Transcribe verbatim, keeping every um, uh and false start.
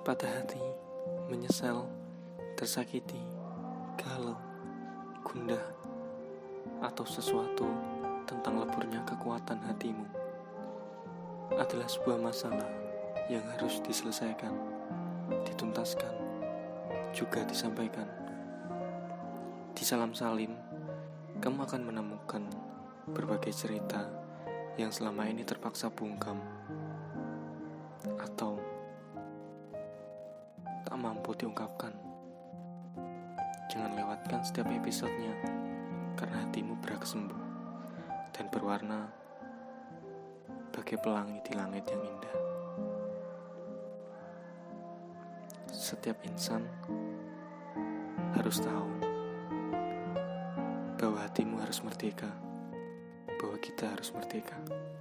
patah hati, menyesal, tersakiti, galau, gundah, atau sesuatu tentang leburnya kekuatan hatimu adalah sebuah masalah yang harus diselesaikan, dituntaskan, juga disampaikan. Di Salam Salim, kamu akan menemukan berbagai cerita yang selama ini terpaksa bungkam atau tak mampu diungkapkan. Jangan lewatkan setiap episodenya, karena hatimu berhak sembuh dan berwarna bagai pelangi di langit yang indah. Setiap insan harus tahu bahwa hatimu harus merdeka, bahwa kita harus merdeka.